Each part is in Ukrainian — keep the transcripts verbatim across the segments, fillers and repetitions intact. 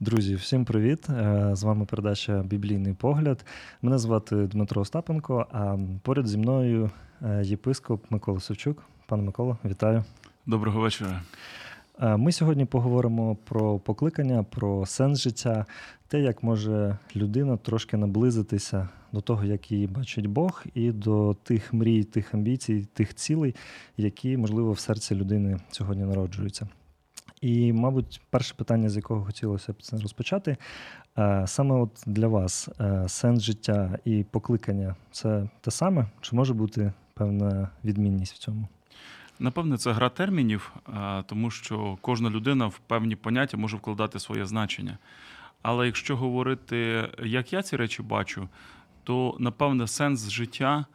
Друзі, всім привіт! З вами передача «Біблійний погляд». Мене звати Дмитро Остапенко, а поряд зі мною єпископ Микола Савчук. Пане Миколо, вітаю. Доброго вечора. Ми сьогодні поговоримо про покликання, про сенс життя, те, як може людина трошки наблизитися до того, як її бачить Бог, і до тих мрій, тих амбіцій, тих цілей, які, можливо, в серці людини сьогодні народжуються. І, мабуть, перше питання, з якого хотілося б це розпочати, саме от для вас сенс життя і покликання – це те саме? Чи може бути певна відмінність в цьому? Напевне, це гра термінів, тому що кожна людина в певні поняття може вкладати своє значення. Але якщо говорити, як я ці речі бачу, то, напевне, сенс життя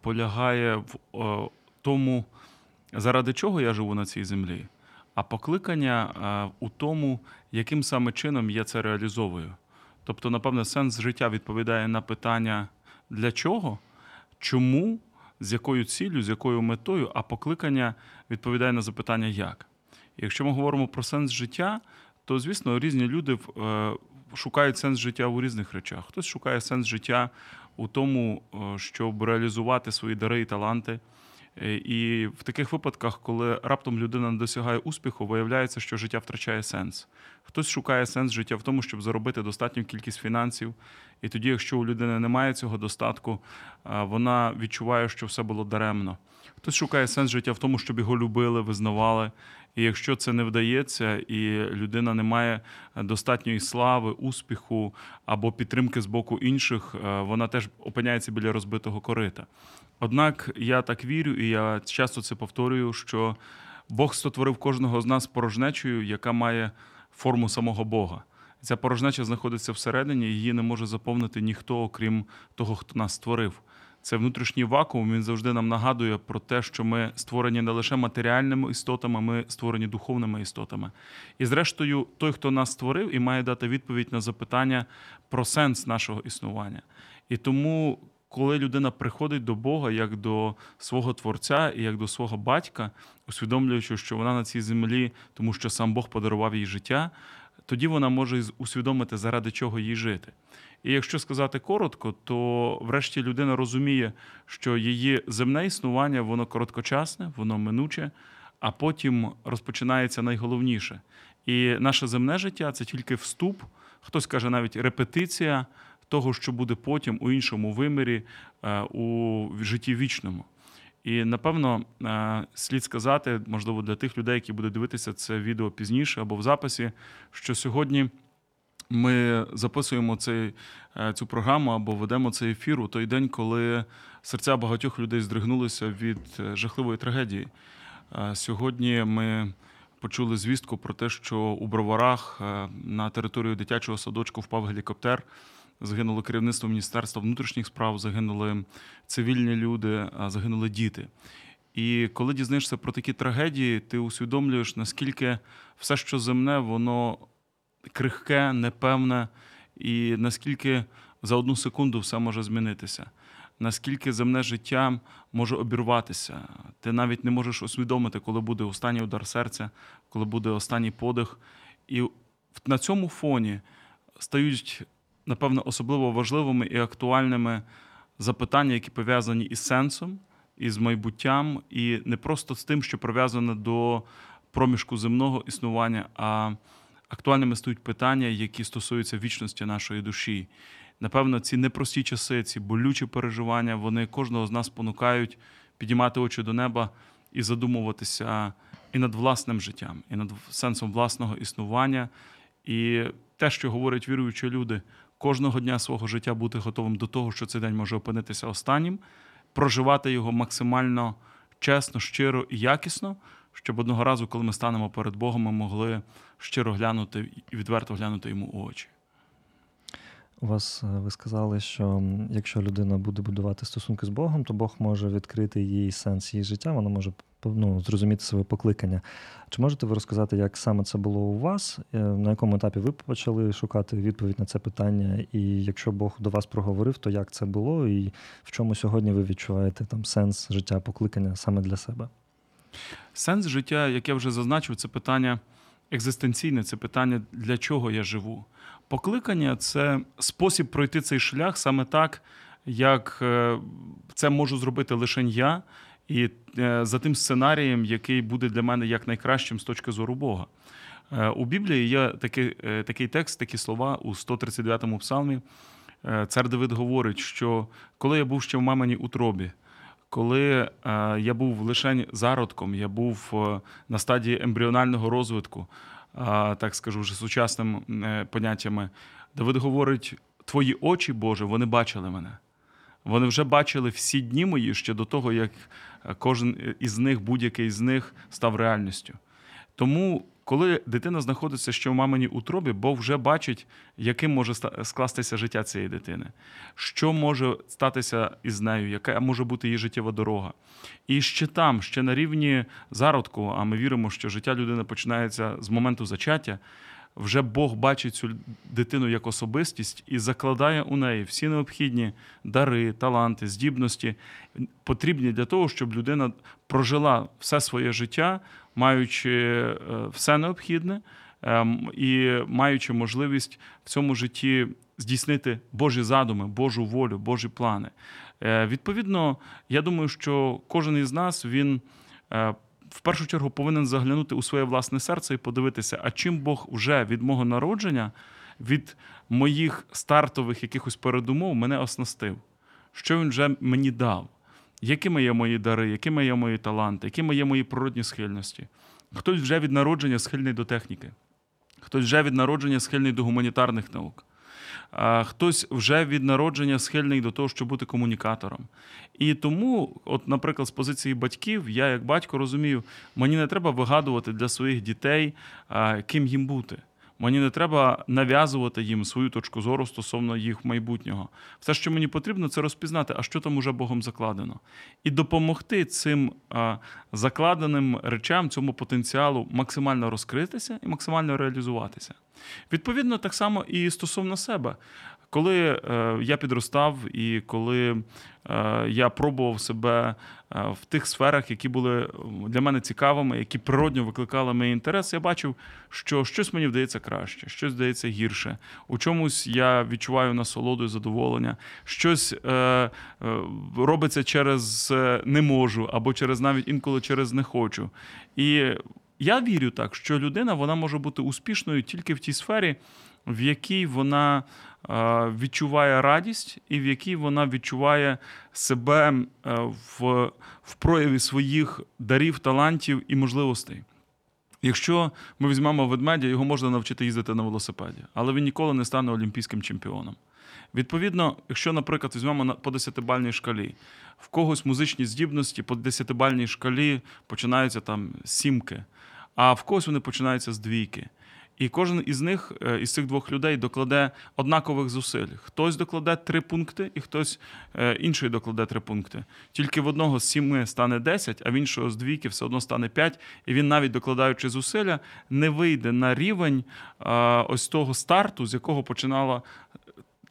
полягає в тому, заради чого я живу на цій землі, а покликання у тому, яким саме чином я це реалізовую. Тобто, напевне, сенс життя відповідає на питання «для чого?», «чому?», з якою ціллю, з якою метою, а покликання відповідає на запитання «як?». І якщо ми говоримо про сенс життя, то, звісно, різні люди шукають сенс життя у різних речах. Хтось шукає сенс життя у тому, щоб реалізувати свої дари і таланти. І в таких випадках, коли раптом людина не досягає успіху, виявляється, що життя втрачає сенс. Хтось шукає сенс життя в тому, щоб заробити достатню кількість фінансів. І тоді, якщо у людини немає цього достатку, вона відчуває, що все було даремно. Хтось шукає сенс життя в тому, щоб його любили, визнавали. І якщо це не вдається, і людина не має достатньої слави, успіху або підтримки з боку інших, вона теж опиняється біля розбитого корита. Однак я так вірю, і я часто це повторюю, що Бог створив кожного з нас порожнечею, яка має форму самого Бога. Ця порожнеча знаходиться всередині, її не може заповнити ніхто, окрім того, хто нас створив. Це внутрішній вакуум, він завжди нам нагадує про те, що ми створені не лише матеріальними істотами, ми створені духовними істотами. І зрештою, той, хто нас створив, і має дати відповідь на запитання про сенс нашого існування. І тому, коли людина приходить до Бога як до свого Творця і як до свого батька, усвідомлюючи, що вона на цій землі, тому що сам Бог подарував їй життя, тоді вона може усвідомити, заради чого їй жити. І якщо сказати коротко, то врешті людина розуміє, що її земне існування, воно короткочасне, воно минуче, а потім розпочинається найголовніше. І наше земне життя – це тільки вступ, хтось каже навіть репетиція того, що буде потім у іншому вимірі, у житті вічному. І, напевно, слід сказати, можливо, для тих людей, які будуть дивитися це відео пізніше або в записі, що сьогодні ми записуємо цей, цю програму або ведемо цей ефір у той день, коли серця багатьох людей здригнулися від жахливої трагедії. Сьогодні ми почули звістку про те, що у Броварах на територію дитячого садочку впав гелікоптер. Загинуло керівництво Міністерства внутрішніх справ, загинули цивільні люди, загинули діти. І коли дізнаєшся про такі трагедії, ти усвідомлюєш, наскільки все, що земне, воно крихке, непевне, і наскільки за одну секунду все може змінитися. Наскільки земне життя може обірватися. Ти навіть не можеш усвідомити, коли буде останній удар серця, коли буде останній подих. І на цьому фоні стають, напевно, особливо важливими і актуальними запитання, які пов'язані із сенсом, із майбуттям, і не просто з тим, що прив'язане до проміжку земного існування, а актуальними стають питання, які стосуються вічності нашої душі. Напевно, ці непрості часи, ці болючі переживання, вони кожного з нас понукають підіймати очі до неба і задумуватися і над власним життям, і над сенсом власного існування. І те, що говорять віруючі люди – кожного дня свого життя бути готовим до того, що цей день може опинитися останнім, проживати його максимально чесно, щиро і якісно, щоб одного разу, коли ми станемо перед Богом, ми могли щиро глянути і відверто глянути йому у очі. У вас, ви сказали, що якщо людина буде будувати стосунки з Богом, то Бог може відкрити їй сенс її життя, вона може, ну, зрозуміти своє покликання. Чи можете ви розказати, як саме це було у вас? На якому етапі ви почали шукати відповідь на це питання? І якщо Бог до вас проговорив, то як це було? І в чому сьогодні ви відчуваєте там сенс життя, покликання саме для себе? Сенс життя, як я вже зазначив, це питання екзистенційне, це питання, для чого я живу. Покликання – це спосіб пройти цей шлях саме так, як це можу зробити лише я, і за тим сценарієм, який буде для мене як найкращим з точки зору Бога. У Біблії є такий, такий текст, такі слова у сто тридцять дев'ятому псалмі. Цар Давид говорить, що коли я був ще в маминій утробі, коли я був лише зародком, я був на стадії ембріонального розвитку, так скажу вже сучасними поняттями, Давид говорить, твої очі, Боже, вони бачили мене. Вони вже бачили всі дні мої ще до того, як кожен із них, будь-який з них став реальністю. Тому, коли дитина знаходиться ще в маминій утробі, Бог вже бачить, яким може скластися життя цієї дитини, що може статися із нею, яка може бути її життєва дорога. І ще там, ще на рівні зародку, а ми віримо, що життя людини починається з моменту зачаття, вже Бог бачить цю дитину як особистість і закладає у неї всі необхідні дари, таланти, здібності, потрібні для того, щоб людина прожила все своє життя, маючи все необхідне і маючи можливість в цьому житті здійснити Божі задуми, Божу волю, Божі плани. Відповідно, я думаю, що кожен із нас, він в першу чергу повинен заглянути у своє власне серце і подивитися, а чим Бог вже від мого народження, від моїх стартових якихось передумов мене оснастив, що він вже мені дав, якими є мої дари, якими є мої таланти, якими є мої природні схильності. Хтось вже від народження схильний до техніки, хтось вже від народження схильний до гуманітарних наук, хтось вже від народження схильний до того, щоб бути комунікатором. І тому, от, наприклад, з позиції батьків, я як батько розумію, мені не треба вигадувати для своїх дітей, ким їм бути. Мені не треба нав'язувати їм свою точку зору стосовно їх майбутнього. Все, що мені потрібно, це розпізнати, а що там уже Богом закладено. І допомогти цим закладеним речам, цьому потенціалу максимально розкритися і максимально реалізуватися. Відповідно, так само і стосовно себе. Коли я підростав і коли я пробував себе в тих сферах, які були для мене цікавими, які природньо викликали мій інтерес, я бачив, що щось мені вдається краще, щось вдається гірше, у чомусь я відчуваю насолоду і задоволення, щось робиться через не можу або через навіть інколи через не хочу. І я вірю так, що людина вона може бути успішною тільки в тій сфері, в якій вона відчуває радість і в якій вона відчуває себе в, в прояві своїх дарів, талантів і можливостей. Якщо ми візьмемо ведмедя, його можна навчити їздити на велосипеді, але він ніколи не стане олімпійським чемпіоном. Відповідно, якщо, наприклад, візьмемо по десятибальній шкалі, в когось музичні здібності по десятибальній шкалі починаються там сімки, а в когось вони починаються з двійки. І кожен із них, із цих двох людей, докладе однакових зусиль. Хтось докладе три пункти, і хтось інший докладе три пункти. Тільки в одного з сіми стане десять, а в іншого з двійки все одно стане п'ять, і він, навіть докладаючи зусилля, не вийде на рівень ось того старту, з якого починала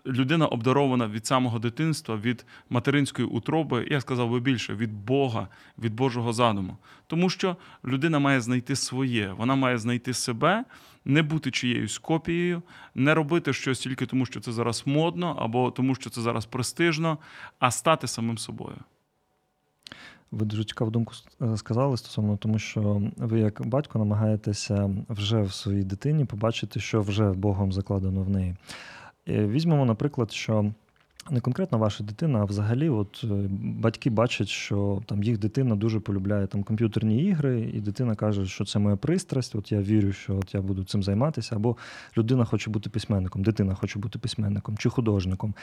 людина, обдарована від самого дитинства, від материнської утроби, я сказав би більше, від Бога, від Божого задуму. Тому що людина має знайти своє, вона має знайти себе, не бути чиєюсь копією, не робити щось тільки тому, що це зараз модно, або тому, що це зараз престижно, а стати самим собою. Ви дуже цікаву думку сказали стосовно тому, що ви як батько намагаєтеся вже в своїй дитині побачити, що вже Богом закладено в неї. Візьмемо, наприклад, що не конкретно ваша дитина, а взагалі от батьки бачать, що там їх дитина дуже полюбляє там комп'ютерні ігри, і дитина каже, що це моя пристрасть, от я вірю, що от я буду цим займатися, або людина хоче бути письменником, дитина хоче бути письменником чи художником.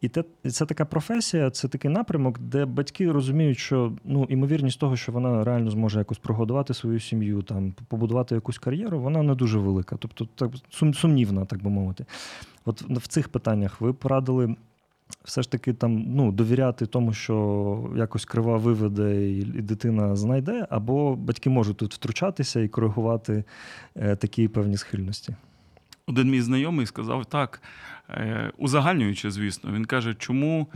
І те, це така професія, це такий напрямок, де батьки розуміють, що ну, імовірність того, що вона реально зможе якось прогодувати свою сім'ю, там побудувати якусь кар'єру, вона не дуже велика, тобто так сумнівна, так би мовити. От в цих питаннях ви порадили все ж таки там, ну, довіряти тому, що якось крива виведе і дитина знайде, або батьки можуть тут втручатися і коригувати е, такі певні схильності? Один мій знайомий сказав так, е, узагальнюючи, звісно. Він каже, чому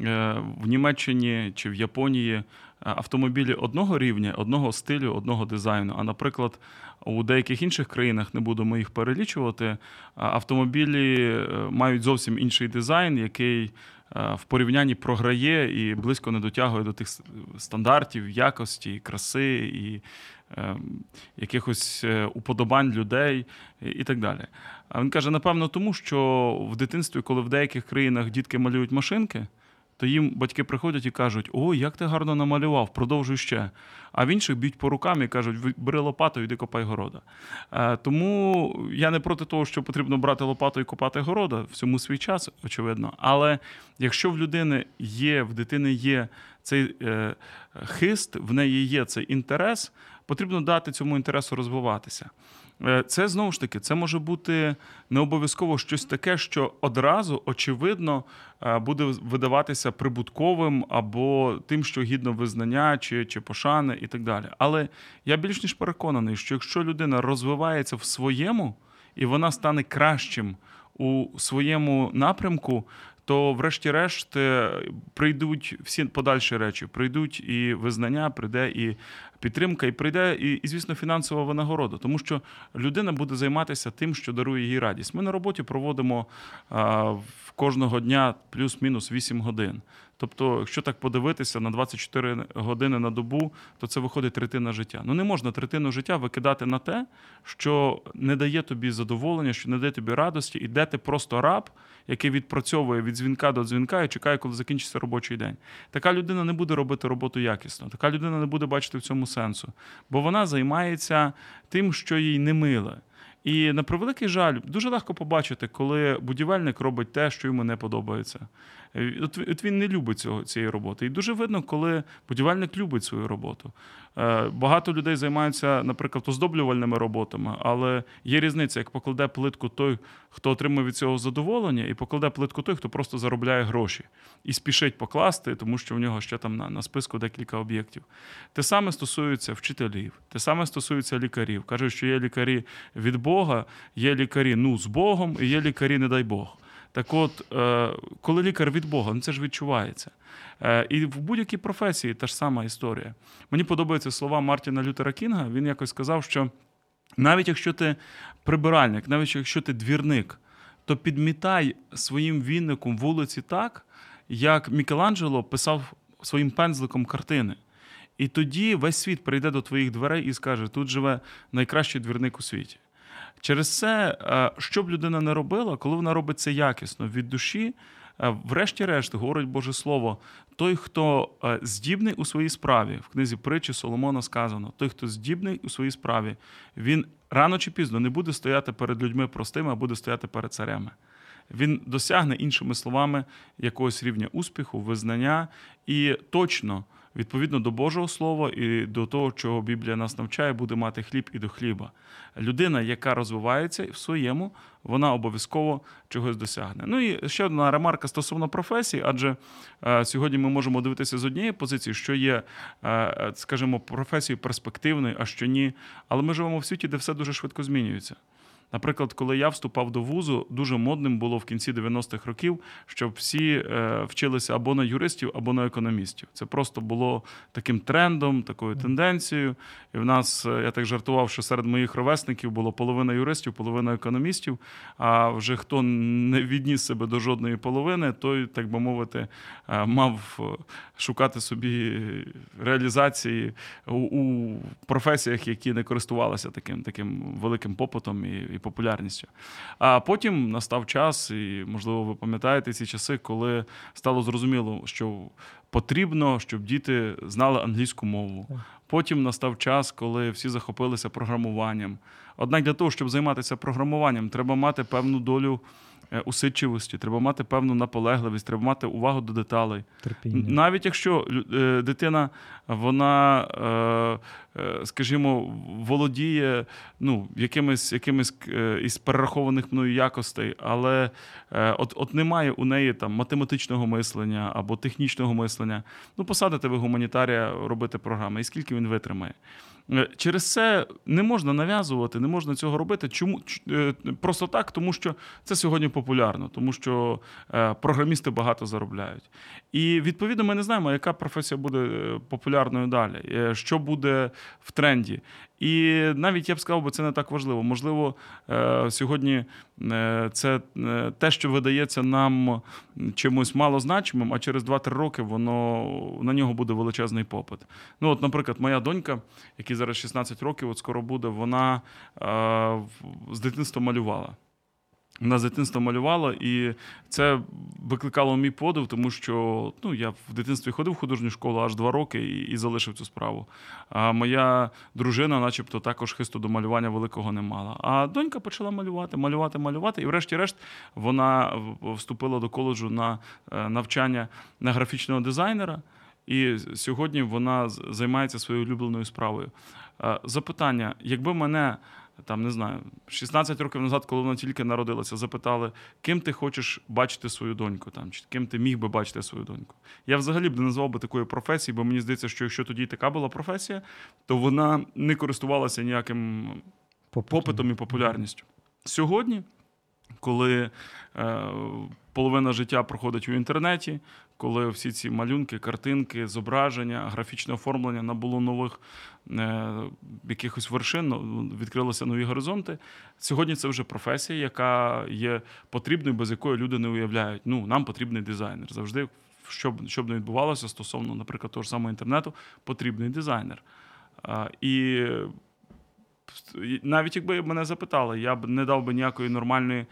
е, в Німеччині чи в Японії автомобілі одного рівня, одного стилю, одного дизайну, а, наприклад, у деяких інших країнах, не будемо їх перелічувати, автомобілі мають зовсім інший дизайн, який в порівнянні програє і близько не дотягує до тих стандартів, якості, краси, і е, якихось уподобань людей і так далі. А він каже, напевно, тому, що в дитинстві, коли в деяких країнах дітки малюють машинки, то їм батьки приходять і кажуть, о, як ти гарно намалював, продовжуй ще. А в інших б'ють по рукам і кажуть, бери лопату, йди копай города. Тому я не проти того, що потрібно брати лопату і копати города, всьому свій час, очевидно. Але якщо в людини є, в дитини є цей хист, в неї є цей інтерес, потрібно дати цьому інтересу розвиватися. Це, знову ж таки, це може бути не обов'язково щось таке, що одразу, очевидно, буде видаватися прибутковим або тим, що гідно визнання чи, чи пошани і так далі. Але я більш ніж переконаний, що якщо людина розвивається в своєму і вона стане кращим у своєму напрямку, то врешті-решт прийдуть всі подальші речі. Прийдуть і визнання, прийде і підтримка, і прийде, і, і, звісно, фінансова винагорода. Тому що людина буде займатися тим, що дарує їй радість. Ми на роботі проводимо а, кожного дня плюс-мінус вісім годин. Тобто, якщо так подивитися на двадцять чотири години на добу, то це виходить третина життя. Ну не можна третину життя викидати на те, що не дає тобі задоволення, що не дає тобі радості, і де ти просто раб, який відпрацьовує від дзвінка до дзвінка і чекає, коли закінчиться робочий день. Така людина не буде робити роботу якісно, така людина не буде бачити в цьому сенсу, бо вона займається тим, що їй не миле. І, на превеликий жаль, дуже легко побачити, коли будівельник робить те, що йому не подобається. От він не любить цього, цієї роботи. І дуже видно, коли будівельник любить свою роботу. Багато людей займаються, наприклад, оздоблювальними роботами, але є різниця, як покладе плитку той, хто отримує від цього задоволення, і покладе плитку той, хто просто заробляє гроші і спішить покласти, тому що в нього ще там на, на списку декілька об'єктів. Те саме стосується вчителів, те саме стосується лікарів. Кажуть, що є лікарі від Бога, є лікарі ну з Богом, і є лікарі не дай Бог. Так от, коли лікар від Бога, ну це ж відчувається. І в будь-якій професії та ж сама історія. Мені подобаються слова Мартіна Лютера Кінга. Він якось сказав, що навіть якщо ти прибиральник, навіть якщо ти двірник, то підмітай своїм віником вулиці так, як Мікеланджело писав своїм пензликом картини. І тоді весь світ прийде до твоїх дверей і скаже, тут живе найкращий двірник у світі. Через це, що б людина не робила, коли вона робить це якісно, від душі, врешті-решт, говорить Боже Слово, той, хто здібний у своїй справі, в книзі «Притчі Соломона» сказано, той, хто здібний у своїй справі, він рано чи пізно не буде стояти перед людьми простими, а буде стояти перед царями. Він досягне, іншими словами, якогось рівня успіху, визнання і точно, відповідно до Божого Слова і до того, чого Біблія нас навчає, буде мати хліб і до хліба. Людина, яка розвивається в своєму, вона обов'язково чогось досягне. Ну і ще одна ремарка стосовно професій, адже е, сьогодні ми можемо дивитися з однієї позиції, що є, е, скажімо, професією перспективною, а що ні. Але ми живемо в світі, де все дуже швидко змінюється. Наприклад, коли я вступав до вузу, дуже модним було в кінці дев'яностих років, щоб всі вчилися або на юристів, або на економістів. Це просто було таким трендом, такою тенденцією. І в нас, я так жартував, що серед моїх ровесників було половина юристів, половина економістів, а вже хто не відніс себе до жодної половини, той, так би мовити, мав шукати собі реалізації у професіях, які не користувалися таким, таким великим попитом і популярністю. А потім настав час, і, можливо, ви пам'ятаєте ці часи, коли стало зрозуміло, що потрібно, щоб діти знали англійську мову. Потім настав час, коли всі захопилися програмуванням. Однак для того, щоб займатися програмуванням, треба мати певну долю усидчивості, треба мати певну наполегливість, треба мати увагу до деталей. Терпіння. Навіть якщо дитина, вона, скажімо, володіє ну, якимись, якимись із перерахованих мною якостей, але от, от немає у неї там математичного мислення або технічного мислення, ну посадите ви гуманітарія робити програми, і скільки він витримає. Через це не можна нав'язувати, не можна цього робити. Чому? Просто так, тому що це сьогодні популярно, тому що програмісти багато заробляють. І, відповідно, ми не знаємо, яка професія буде популярною далі, що буде в тренді. І навіть, я б сказав, бо це не так важливо. Можливо, сьогодні це те, що видається нам чимось малозначимим, а через два-три роки воно, на нього буде величезний попит. Ну, от, наприклад, моя донька, якій зараз шістнадцять років, от скоро буде, вона з дитинства малювала. Вона з дитинства малювала, і це викликало мій подив, тому що ну, я в дитинстві ходив в художню школу аж два роки і, і залишив цю справу. А моя дружина начебто також хисту до малювання великого не мала. А донька почала малювати, малювати, малювати, і врешті-решт вона вступила до коледжу на навчання на графічного дизайнера, і сьогодні вона займається своєю улюбленою справою. Запитання, якби мене... Там, не знаю, шістнадцять років назад, коли вона тільки народилася, запитали, ким ти хочеш бачити свою доньку, там, чи ким ти міг би бачити свою доньку. Я взагалі б не назвав би такої професії, бо мені здається, що якщо тоді така була професія, то вона не користувалася ніяким попитом, попитом і популярністю. Сьогодні, коли е, половина життя проходить у інтернеті, коли всі ці малюнки, картинки, зображення, графічне оформлення набуло нових е, якихось вершин, відкрилися нові горизонти. Сьогодні це вже професія, яка є потрібною, без якої люди не уявляють. Ну, нам потрібний дизайнер. Завжди, щоб, щоб не відбувалося стосовно, наприклад, того ж самого інтернету, потрібний дизайнер. Е, і... Навіть якби мене запитали, я б не дав би ніякої нормальної,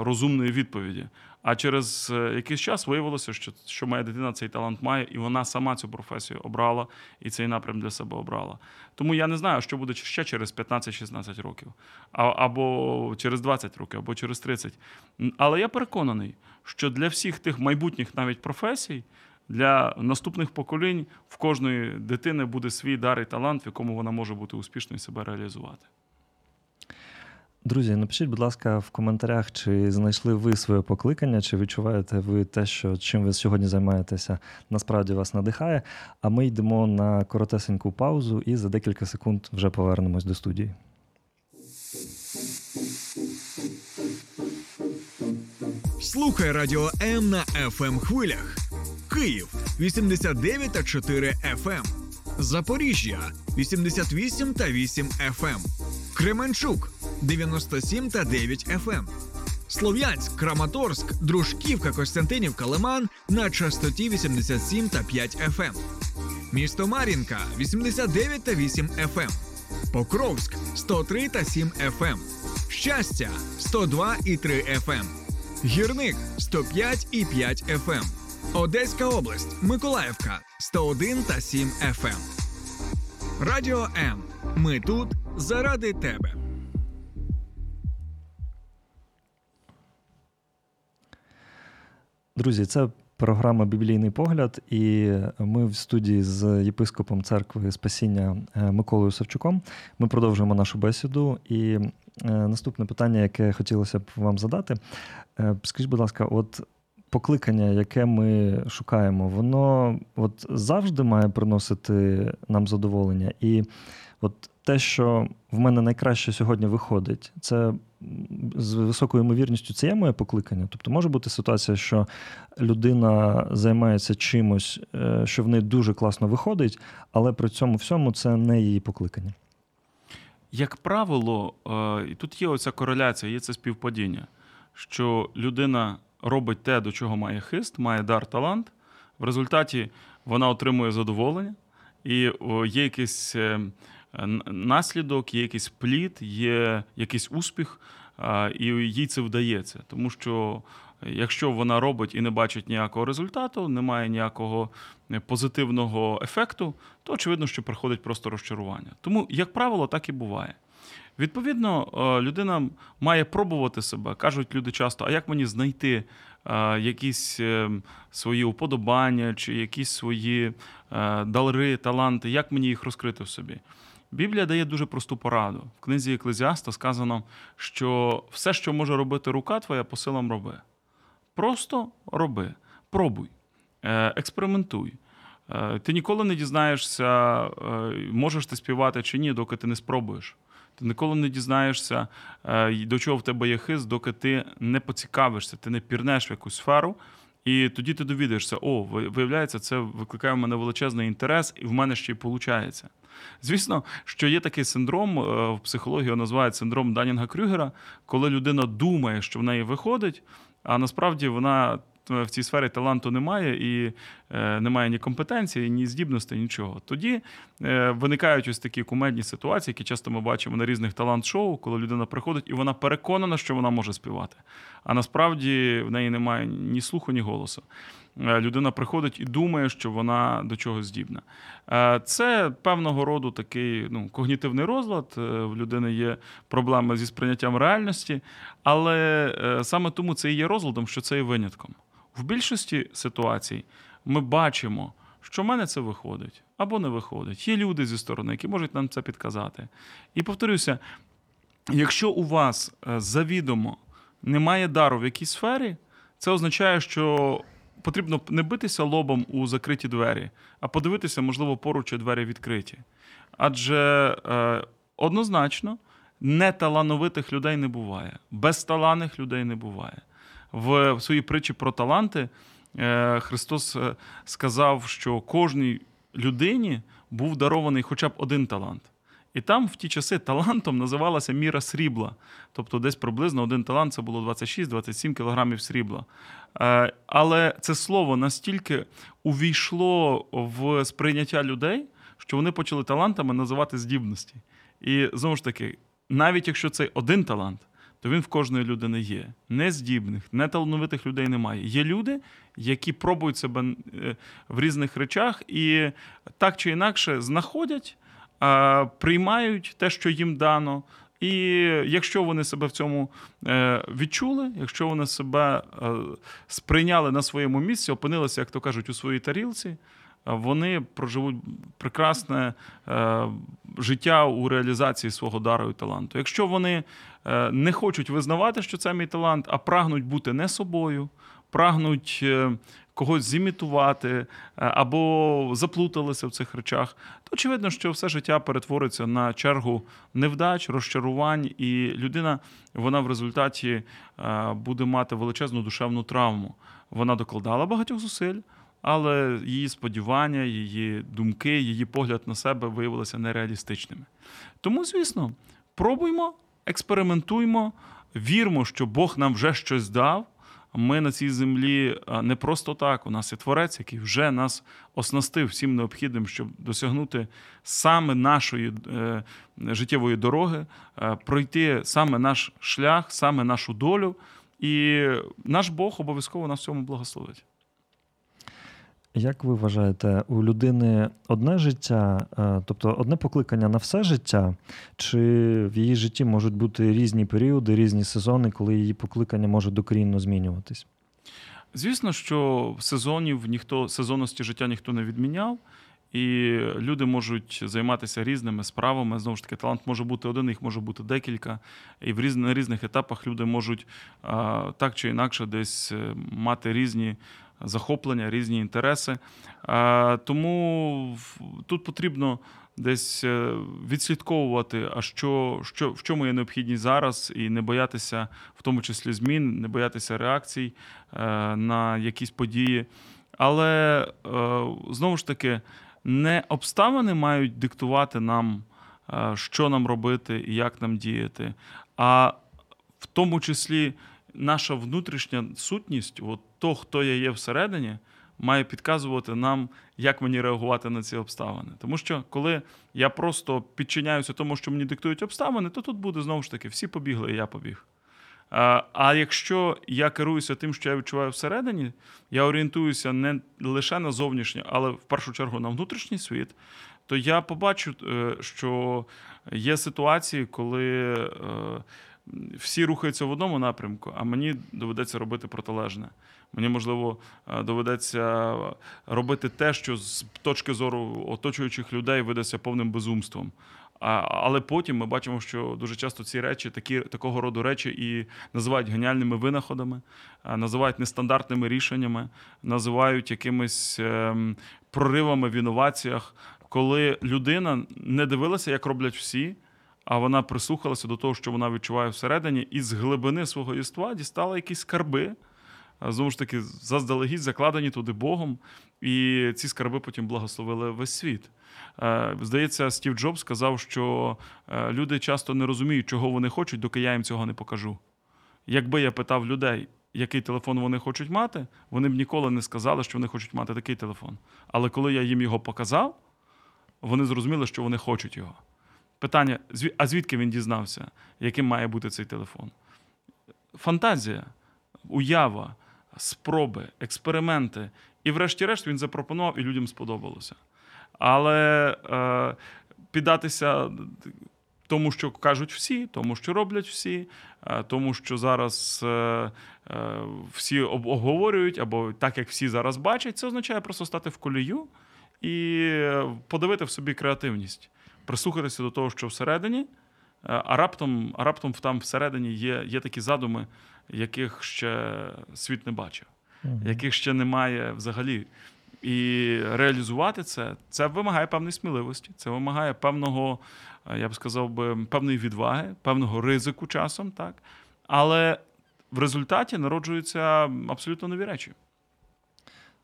розумної відповіді. А через якийсь час виявилося, що, що моя дитина цей талант має, і вона сама цю професію обрала, і цей напрям для себе обрала. Тому я не знаю, що буде ще через п'ятнадцять-шістнадцять років, або через двадцять років, або через тридцять. Але я переконаний, що для всіх тих майбутніх навіть професій, для наступних поколінь в кожної дитини буде свій дар і талант, в якому вона може бути успішною і себе реалізувати. Друзі, напишіть, будь ласка, в коментарях, чи знайшли ви своє покликання, чи відчуваєте ви те, що чим ви сьогодні займаєтеся, насправді вас надихає. А ми йдемо на коротесеньку паузу і за декілька секунд вже повернемось до студії. Слухай Радіо М на еф ем-хвилях. Київ – вісімдесят дев'ять цілих чотири еф ем. Запоріжжя – вісімдесят вісім цілих вісім еф ем. Кременчук – дев'яносто сім цілих дев'ять еф ем. Слов'янськ, Краматорськ, Дружківка, Костянтинівка, Лиман на частоті вісімдесят сім цілих п'ять еф ем. Місто Мар'їнка – вісімдесят дев'ять цілих вісім еф ем. Покровськ – сто три цілих сім еф ем. Щастя – сто два цілих три еф ем. Гірник – сто п'ять цілих п'ять еф ем. Одеська область, Миколаївка, сто один цілих сім еф ем. Радіо М. Ми тут заради тебе. Друзі, це програма «Біблійний погляд», і ми в студії з єпископом церкви Спасіння Миколою Савчуком. Ми продовжуємо нашу бесіду, і наступне питання, яке хотілося б вам задати. Скажіть, будь ласка, от покликання, яке ми шукаємо, воно от завжди має приносити нам задоволення. І от те, що в мене найкраще сьогодні виходить, це з високою ймовірністю це є моє покликання. Тобто може бути ситуація, що людина займається чимось, що в неї дуже класно виходить, але при цьому всьому це не її покликання. Як правило, тут є оця кореляція, є це співпадіння, що людина робить те, до чого має хист, має дар, талант. В результаті вона отримує задоволення. І є якийсь наслідок, є якийсь плід, є якийсь успіх, і їй це вдається. Тому що якщо вона робить і не бачить ніякого результату, немає ніякого позитивного ефекту, то очевидно, що приходить просто розчарування. Тому, як правило, так і буває. Відповідно, людина має пробувати себе. Кажуть люди часто, а як мені знайти якісь свої уподобання чи якісь свої дари, таланти, як мені їх розкрити в собі? Біблія дає дуже просту пораду. В книзі Еклезіаста сказано, що все, що може робити рука твоя, по силам роби. Просто роби, пробуй, експериментуй. Ти ніколи не дізнаєшся, можеш ти співати чи ні, доки ти не спробуєш. Ти ніколи не дізнаєшся, до чого в тебе є хист, доки ти не поцікавишся, ти не пірнеш в якусь сферу, і тоді ти довідаєшся, о, виявляється, це викликає в мене величезний інтерес, і в мене ще й виходить. Звісно, що є такий синдром, в психології його називають синдром Данінга-Крюгера, коли людина думає, що в неї виходить, а насправді вона в цій сфері таланту немає, і немає ні компетенції, ні здібності, нічого. Тоді виникають ось такі кумедні ситуації, які часто ми бачимо на різних талант-шоу, коли людина приходить, і вона переконана, що вона може співати. А насправді в неї немає ні слуху, ні голосу. Людина приходить і думає, що вона до чогось здібна. Це певного роду такий ну, когнітивний розлад, в людини є проблеми зі сприйняттям реальності, але саме тому це і є розладом, що це є винятком. В більшості ситуацій ми бачимо, що в мене це виходить або не виходить. Є люди зі сторони, які можуть нам це підказати. І повторюся, якщо у вас завідомо немає дару в якійсь сфері, це означає, що потрібно не битися лобом у закриті двері, а подивитися, можливо, поруч, двері відкриті. Адже е, однозначно неталановитих людей не буває, безталанних людей не буває. В, в своїй притчі про таланти е, Христос сказав, що кожній людині був дарований хоча б один талант. І там в ті часи талантом називалася міра срібла. Тобто десь приблизно один талант – це було двадцять шість - двадцять сім кілограмів срібла. Але це слово настільки увійшло в сприйняття людей, що вони почали талантами називати здібності. І, знову ж таки, навіть якщо це один талант, то він в кожної людини є. Нездібних, неталановитих людей немає. Є люди, які пробують себе в різних речах і так чи інакше знаходять, приймають те, що їм дано, і якщо вони себе в цьому відчули, якщо вони себе сприйняли на своєму місці, опинилися, як то кажуть, у своїй тарілці, вони проживуть прекрасне життя у реалізації свого дару і таланту. Якщо вони не хочуть визнавати, що це мій талант, а прагнуть бути не собою, прагнуть когось зімітувати або заплуталися в цих речах, то очевидно, що все життя перетвориться на чергу невдач, розчарувань, і людина, вона в результаті буде мати величезну душевну травму. Вона докладала багатьох зусиль, але її сподівання, її думки, її погляд на себе виявилися нереалістичними. Тому, звісно, пробуймо, експериментуймо, вірмо, що Бог нам вже щось дав. Ми на цій землі не просто так, у нас є Творець, який вже нас оснастив всім необхідним, щоб досягнути саме нашої е, життєвої дороги, е, пройти саме наш шлях, саме нашу долю, і наш Бог обов'язково нас в цьому благословить. Як ви вважаєте, у людини одне життя, тобто одне покликання на все життя, чи в її житті можуть бути різні періоди, різні сезони, коли її покликання може докорінно змінюватись? Звісно, що сезонів ніхто, сезонності життя ніхто не відміняв, і люди можуть займатися різними справами. Знову ж таки, талант може бути один, їх може бути декілька. І в різних, на різних етапах люди можуть а, так чи інакше десь мати різні захоплення, різні інтереси. Тому тут потрібно десь відслідковувати, а що, що, в чому є необхідність зараз, і не боятися, в тому числі, змін, не боятися реакцій на якісь події. Але, знову ж таки, не обставини мають диктувати нам, що нам робити і як нам діяти, а в тому числі наша внутрішня сутність, от то, хто я є всередині, має підказувати нам, як мені реагувати на ці обставини. Тому що, коли я просто підчиняюся тому, що мені диктують обставини, то тут буде, знову ж таки, всі побігли, і я побіг. А якщо я керуюся тим, що я відчуваю всередині, я орієнтуюся не лише на зовнішнє, але в першу чергу на внутрішній світ, то я побачу, що є ситуації, коли всі рухаються в одному напрямку, а мені доведеться робити протилежне. Мені, можливо, доведеться робити те, що з точки зору оточуючих людей видається повним безумством. Але потім ми бачимо, що дуже часто ці речі, такі, такого роду речі і називають геніальними винаходами, називають нестандартними рішеннями, називають якимись проривами в інноваціях, коли людина не дивилася, як роблять всі, а вона прислухалася до того, що вона відчуває всередині, і з глибини свого єства дістала якісь скарби, знову ж таки, заздалегідь закладені туди Богом, і ці скарби потім благословили весь світ. Здається, Стів Джобс сказав, що люди часто не розуміють, чого вони хочуть, доки я їм цього не покажу. Якби я питав людей, який телефон вони хочуть мати, вони б ніколи не сказали, що вони хочуть мати такий телефон. Але коли я їм його показав, вони зрозуміли, що вони хочуть його. Питання, а звідки він дізнався, яким має бути цей телефон? Фантазія, уява, спроби, експерименти. І врешті-решт він запропонував, і людям сподобалося. Але е, піддатися тому, що кажуть всі, тому, що роблять всі, е, тому, що зараз е, е, всі обговорюють, або так, як всі зараз бачать, це означає просто стати в колію і подавити в собі креативність, прислухатися до того, що всередині, а раптом, а раптом там всередині є, є такі задуми, яких ще світ не бачив, mm-hmm. яких ще немає взагалі. І реалізувати це, це вимагає певної сміливості, це вимагає певного, я б сказав би, певної відваги, певного ризику часом, так? Але в результаті народжуються абсолютно нові речі.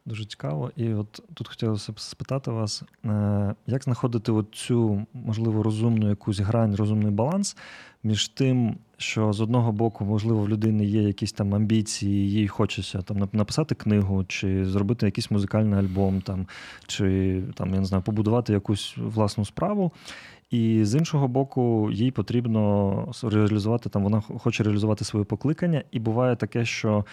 Дуже цікаво. І от тут хотілося б спитати вас, як знаходити цю, можливо, розумну якусь грань, розумний баланс між тим, що з одного боку, можливо, в людини є якісь там амбіції, їй хочеться там написати книгу, чи зробити якийсь музикальний альбом, там, чи там, я не знаю, побудувати якусь власну справу. І з іншого боку, їй потрібно реалізувати, там вона хоче реалізувати своє покликання, і буває таке, що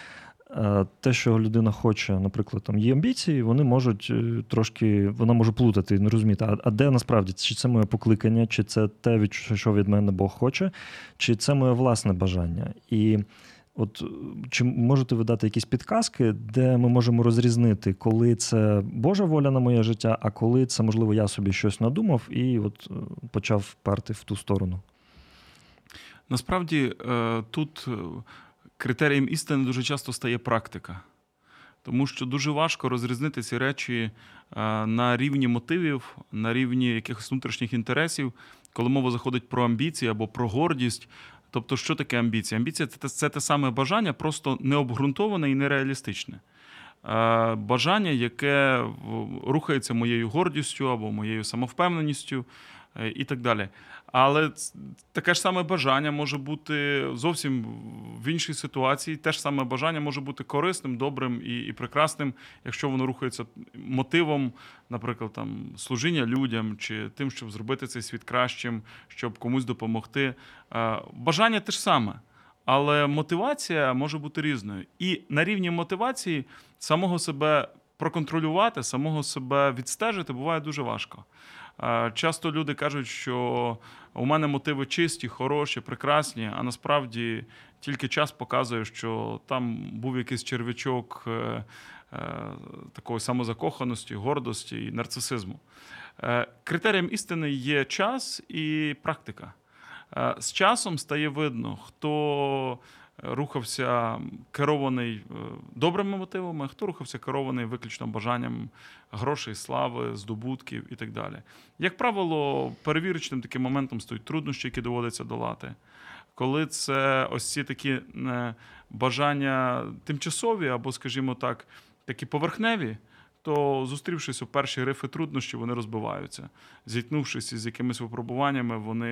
те, що людина хоче, наприклад, там є амбіції, вони можуть трошки, вона може плутати, не розуміти, а, а де насправді, чи це моє покликання, чи це те, від, що від мене Бог хоче, чи це моє власне бажання. І от чи можете ви дати якісь підказки, де ми можемо розрізнити, коли це Божа воля на моє життя, а коли це, можливо, я собі щось надумав і от почав перти в ту сторону? Насправді тут критерієм істини дуже часто стає практика, тому що дуже важко розрізнити ці речі на рівні мотивів, на рівні якихось внутрішніх інтересів, коли мова заходить про амбіції або про гордість. Тобто, що таке амбіція? Амбіція – це те саме бажання, просто необґрунтоване і нереалістичне. Бажання, яке рухається моєю гордістю або моєю самовпевненістю, і так далі. Але таке ж саме бажання може бути зовсім в іншій ситуації, те ж саме бажання може бути корисним, добрим і, і прекрасним, якщо воно рухається мотивом, наприклад, там, служіння людям, чи тим, щоб зробити цей світ кращим, щоб комусь допомогти. Бажання те ж саме, але мотивація може бути різною. І на рівні мотивації самого себе проконтролювати, самого себе відстежити буває дуже важко. Часто люди кажуть, що у мене мотиви чисті, хороші, прекрасні, а насправді тільки час показує, що там був якийсь червячок такої самозакоханості, гордості і нарцисизму. Критерієм істини є час і практика. З часом стає видно, хто рухався керований добрими мотивами, хто рухався керований виключно бажанням грошей, слави, здобутків і так далі. Як правило, перевірочним таким моментом стоять труднощі, які доводиться долати. Коли це ось ці такі бажання тимчасові або, скажімо так, такі поверхневі, то, зустрівшись у перші рифи труднощів, вони розбиваються. Зіткнувшись із якимись випробуваннями, вони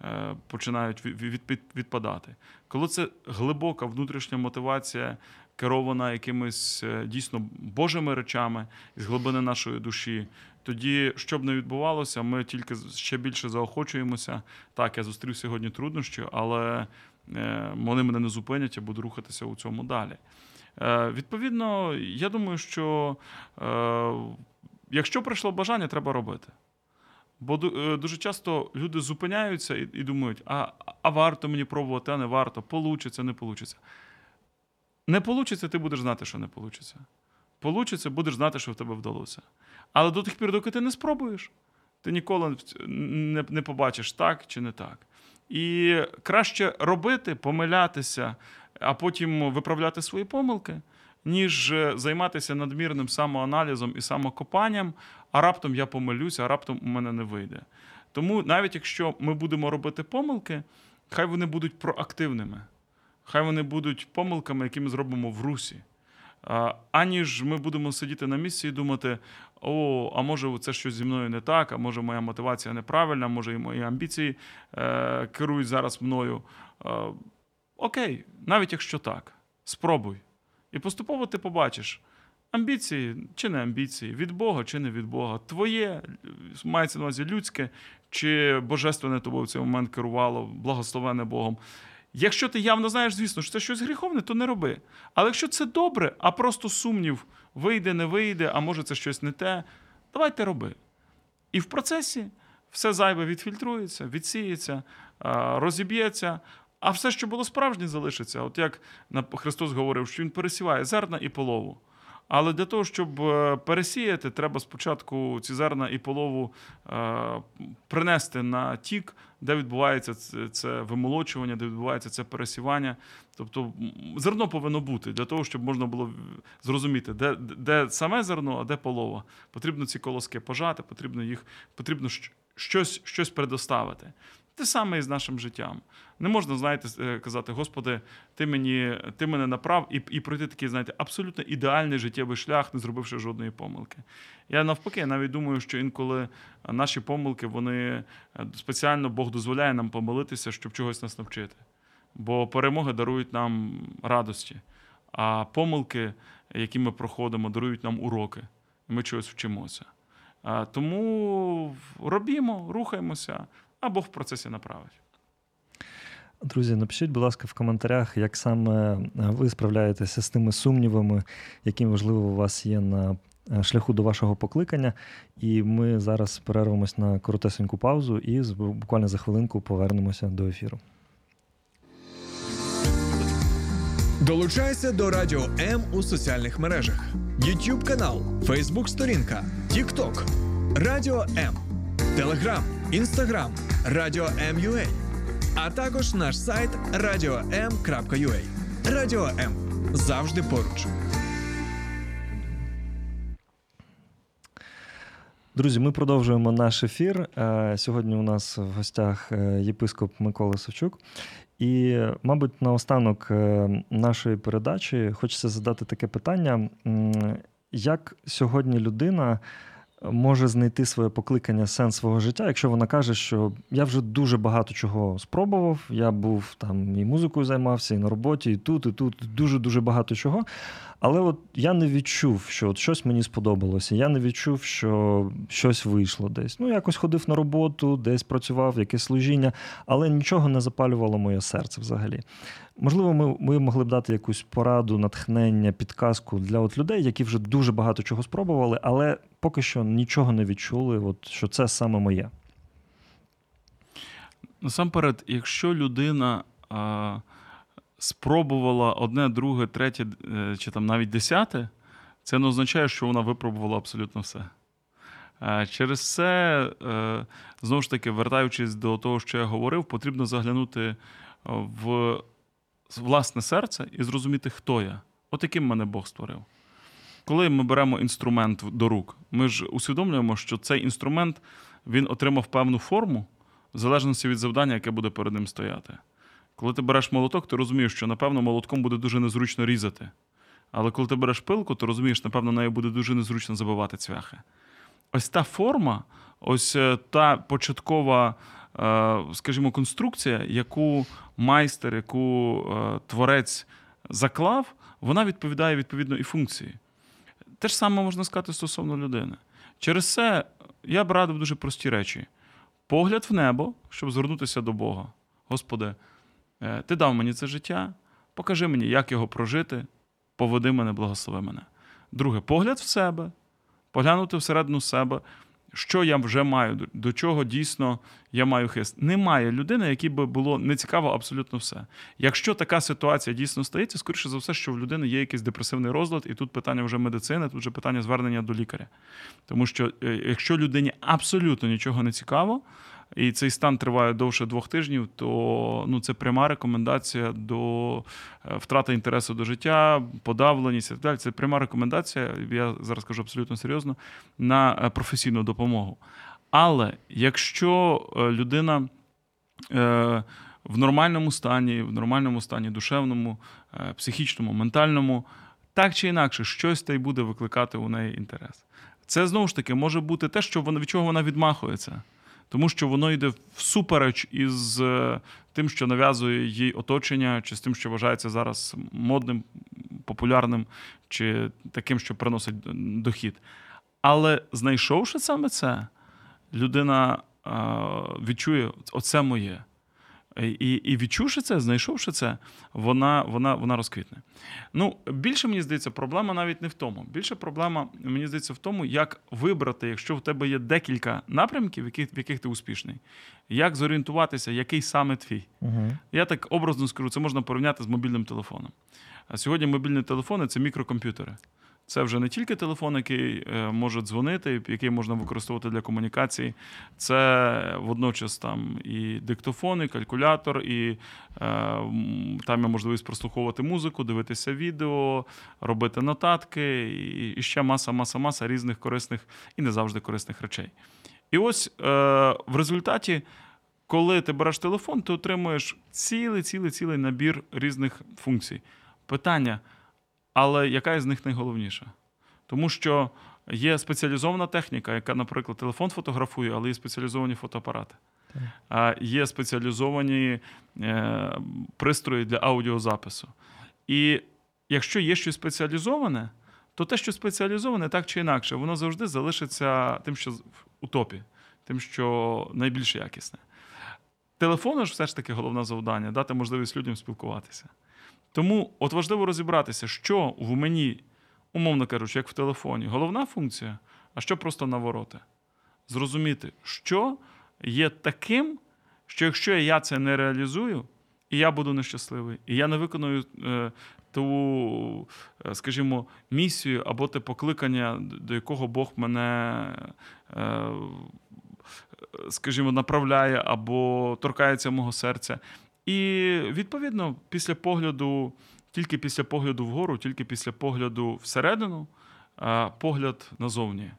е, починають від, від, від, відпадати. Коли це глибока внутрішня мотивація, керована якимись дійсно Божими речами з глибини нашої душі, тоді, що б не відбувалося, ми тільки ще більше заохочуємося. Так, я зустрів сьогодні труднощі, але вони мене не зупинять, я буду рухатися у цьому далі. Відповідно, я думаю, що якщо прийшло бажання, треба робити. Бо дуже часто люди зупиняються і думають, а, а варто мені пробувати, а не варто, получиться, не получиться. Не получиться, ти будеш знати, що не получиться. Получиться, будеш знати, що в тебе вдалося. Але до тих пір, доки ти не спробуєш, ти ніколи не, не побачиш, так чи не так. І краще робити, помилятися, а потім виправляти свої помилки, ніж займатися надмірним самоаналізом і самокопанням, а раптом я помилюся, а раптом у мене не вийде. Тому навіть якщо ми будемо робити помилки, хай вони будуть проактивними, хай вони будуть помилками, які ми зробимо в русі, аніж ми будемо сидіти на місці і думати, о, а може це щось зі мною не так, а може моя мотивація неправильна, може і мої амбіції е- керують зараз мною. Е- окей, навіть якщо так, спробуй. І поступово ти побачиш, амбіції чи не амбіції, від Бога чи не від Бога, твоє, мається на увазі людське, чи божественне тобою в цей момент керувало, благословене Богом. Якщо ти явно знаєш, звісно, що це щось гріховне, то не роби. Але якщо це добре, а просто сумнів, вийде, не вийде, а може це щось не те, давайте роби. І в процесі все зайве відфільтрується, відсіється, розіб'ється, а все, що було справжнє, залишиться. От як Христос говорив, що Він пересіває зерна і полову. Але для того, щоб пересіяти, треба спочатку ці зерна і полову принести на тік, де відбувається це вимолочування, де відбувається це пересівання. Тобто зерно повинно бути для того, щоб можна було зрозуміти, де, де саме зерно, а де полова. Потрібно ці колоски пожати, потрібно їх, потрібно щось, щось предоставити. Те саме і з нашим життям. Не можна, знаєте, казати, Господи, ти, мені, ти мене направ і, і пройти такий, знаєте, абсолютно ідеальний життєвий шлях, не зробивши жодної помилки. Я навпаки, навіть думаю, що інколи наші помилки, вони спеціально Бог дозволяє нам помилитися, щоб чогось нас навчити. Бо перемоги дарують нам радості, а помилки, які ми проходимо, дарують нам уроки. Ми чогось вчимося. Тому робімо, рухаємося, а Бог в процесі направить. Друзі, напишіть, будь ласка, в коментарях, як саме ви справляєтеся з тими сумнівами, які, можливо, у вас є на шляху до вашого покликання. І ми зараз перервемось на коротесеньку паузу і буквально за хвилинку повернемося до ефіру. Долучайся до Радіо М у соціальних мережах. YouTube канал, Facebook сторінка, TikTok, Радіо М, Telegram, Instagram, Радіо М.ua, а також наш сайт радіо ем крапка ю а. Радіо М. Завжди поруч. Друзі, ми продовжуємо наш ефір. Сьогодні у нас в гостях єпископ Микола Савчук. І, мабуть, наостанок нашої передачі хочеться задати таке питання. Як сьогодні людина може знайти своє покликання, сенс свого життя, якщо вона каже, що я вже дуже багато чого спробував, я був там і музикою займався, і на роботі, і тут, і тут, дуже-дуже багато чого, але от я не відчув, що от щось мені сподобалося, я не відчув, що щось вийшло десь. Ну, якось ходив на роботу, десь працював, якесь служіння, але нічого не запалювало моє серце взагалі. Можливо, ми, ми могли б дати якусь пораду, натхнення, підказку для от людей, які вже дуже багато чого спробували, але поки що нічого не відчули, от, що це саме моє. Насамперед, якщо людина а, спробувала одне, друге, третє чи там навіть десяте, це не означає, що вона випробувала абсолютно все. Через це, знову ж таки, вертаючись до того, що я говорив, потрібно заглянути в власне серце і зрозуміти, хто я. От яким мене Бог створив. Коли ми беремо інструмент до рук, ми ж усвідомлюємо, що цей інструмент, він отримав певну форму в залежності від завдання, яке буде перед ним стояти. Коли ти береш молоток, ти розумієш, що, напевно, молотком буде дуже незручно різати. Але коли ти береш пилку, ти розумієш, напевно, нею буде дуже незручно забивати цвяхи. Ось та форма, ось та початкова, скажімо, конструкція, яку майстер, яку творець заклав, вона відповідає відповідно і функції. Те ж саме можна сказати стосовно людини. Через це я б радив дуже прості речі. Погляд в небо, щоб звернутися до Бога. Господи, ти дав мені це життя, покажи мені, як його прожити, поведи мене, благослови мене. Друге, погляд в себе, поглянути всередину себе, що я вже маю, до чого дійсно я маю хист. Немає людини, якій би було нецікаво абсолютно все. Якщо така ситуація дійсно стається, скоріше за все, що в людини є якийсь депресивний розлад, і тут питання вже медицини, тут вже питання звернення до лікаря. Тому що якщо людині абсолютно нічого не цікаво, і цей стан триває довше двох тижнів, то ну, це пряма рекомендація до втрати інтересу до життя, подавленість і так далі. Це пряма рекомендація, я зараз кажу абсолютно серйозно, на професійну допомогу. Але якщо людина в нормальному стані, в нормальному стані душевному, психічному, ментальному, так чи інакше, щось та й буде викликати у неї інтерес. Це, знову ж таки, може бути те, що вона, від чого вона відмахується. Тому що воно йде всупереч із тим, що нав'язує їй оточення, чи з тим, що вважається зараз модним, популярним, чи таким, що приносить дохід. Але знайшовши саме це, людина відчує «оце моє». І, і відчувши це, знайшовши це, вона, вона, вона розквітне. Ну, більше, мені здається, проблема навіть не в тому. Більше проблема, мені здається, в тому, як вибрати, якщо в тебе є декілька напрямків, в яких, в яких ти успішний, як зорієнтуватися, який саме твій. Угу. Я так образно скажу, це можна порівняти з мобільним телефоном. А сьогодні мобільні телефони – це мікрокомп'ютери. Це вже не тільки телефон, який може дзвонити, який можна використовувати для комунікації. Це водночас там і диктофон, і калькулятор, і е, там є можливість прослуховувати музику, дивитися відео, робити нотатки, і, і ще маса-маса-маса різних корисних і не завжди корисних речей. І ось е, в результаті, коли ти береш телефон, ти отримуєш цілий-цілий-цілий набір різних функцій. Питання – але яка із них найголовніша? Тому що є спеціалізована техніка, яка, наприклад, телефон фотографує, але є спеціалізовані фотоапарати. А є спеціалізовані е, пристрої для аудіозапису. І якщо є щось спеціалізоване, то те, що спеціалізоване, так чи інакше, воно завжди залишиться тим, що у топі, тим, що найбільш якісне. Телефон ж все ж таки головне завдання – дати можливість людям спілкуватися. Тому от важливо розібратися, що в мені, умовно кажучи, як в телефоні, головна функція, а що просто навороти. Зрозуміти, що є таким, що якщо я це не реалізую, і я буду нещасливий, і я не виконую е, ту, скажімо, місію або те покликання, до якого Бог мене, е, скажімо, направляє або торкається мого серця. І, відповідно, після погляду, тільки після погляду вгору, тільки після погляду всередину, погляд назовні.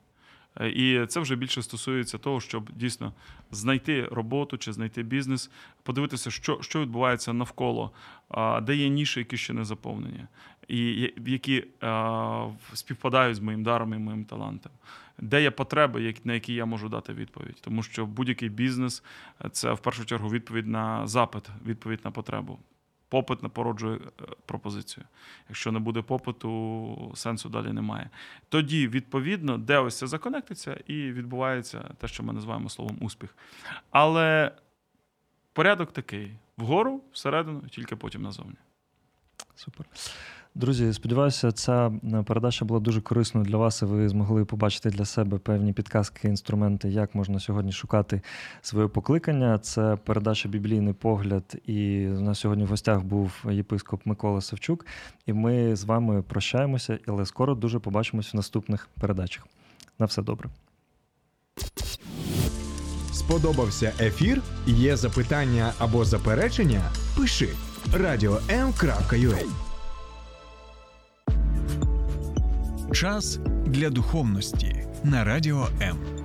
І це вже більше стосується того, щоб дійсно знайти роботу чи знайти бізнес, подивитися, що, що відбувається навколо, де є ніші, які ще не заповнені, і які співпадають з моїм даром і моїм талантом. Де є потреби, на які я можу дати відповідь. Тому що будь-який бізнес – це, в першу чергу, відповідь на запит, відповідь на потребу. Попит породжує пропозицію. Якщо не буде попиту, сенсу далі немає. Тоді, відповідно, де ось це законектиться і відбувається те, що ми називаємо словом «успіх». Але порядок такий – вгору, всередину, тільки потім назовні. Супер. Друзі, сподіваюся, ця передача була дуже корисною для вас, і ви змогли побачити для себе певні підказки, інструменти, як можна сьогодні шукати своє покликання. Це передача «Біблійний погляд», і у нас сьогодні в гостях був єпископ Микола Савчук, і ми з вами прощаємося, але скоро дуже побачимось в наступних передачах. На все добре. Сподобався ефір? Є запитання або заперечення? Пиши радіо крапка ем крапка ю а. Час для духовності на Радіо М.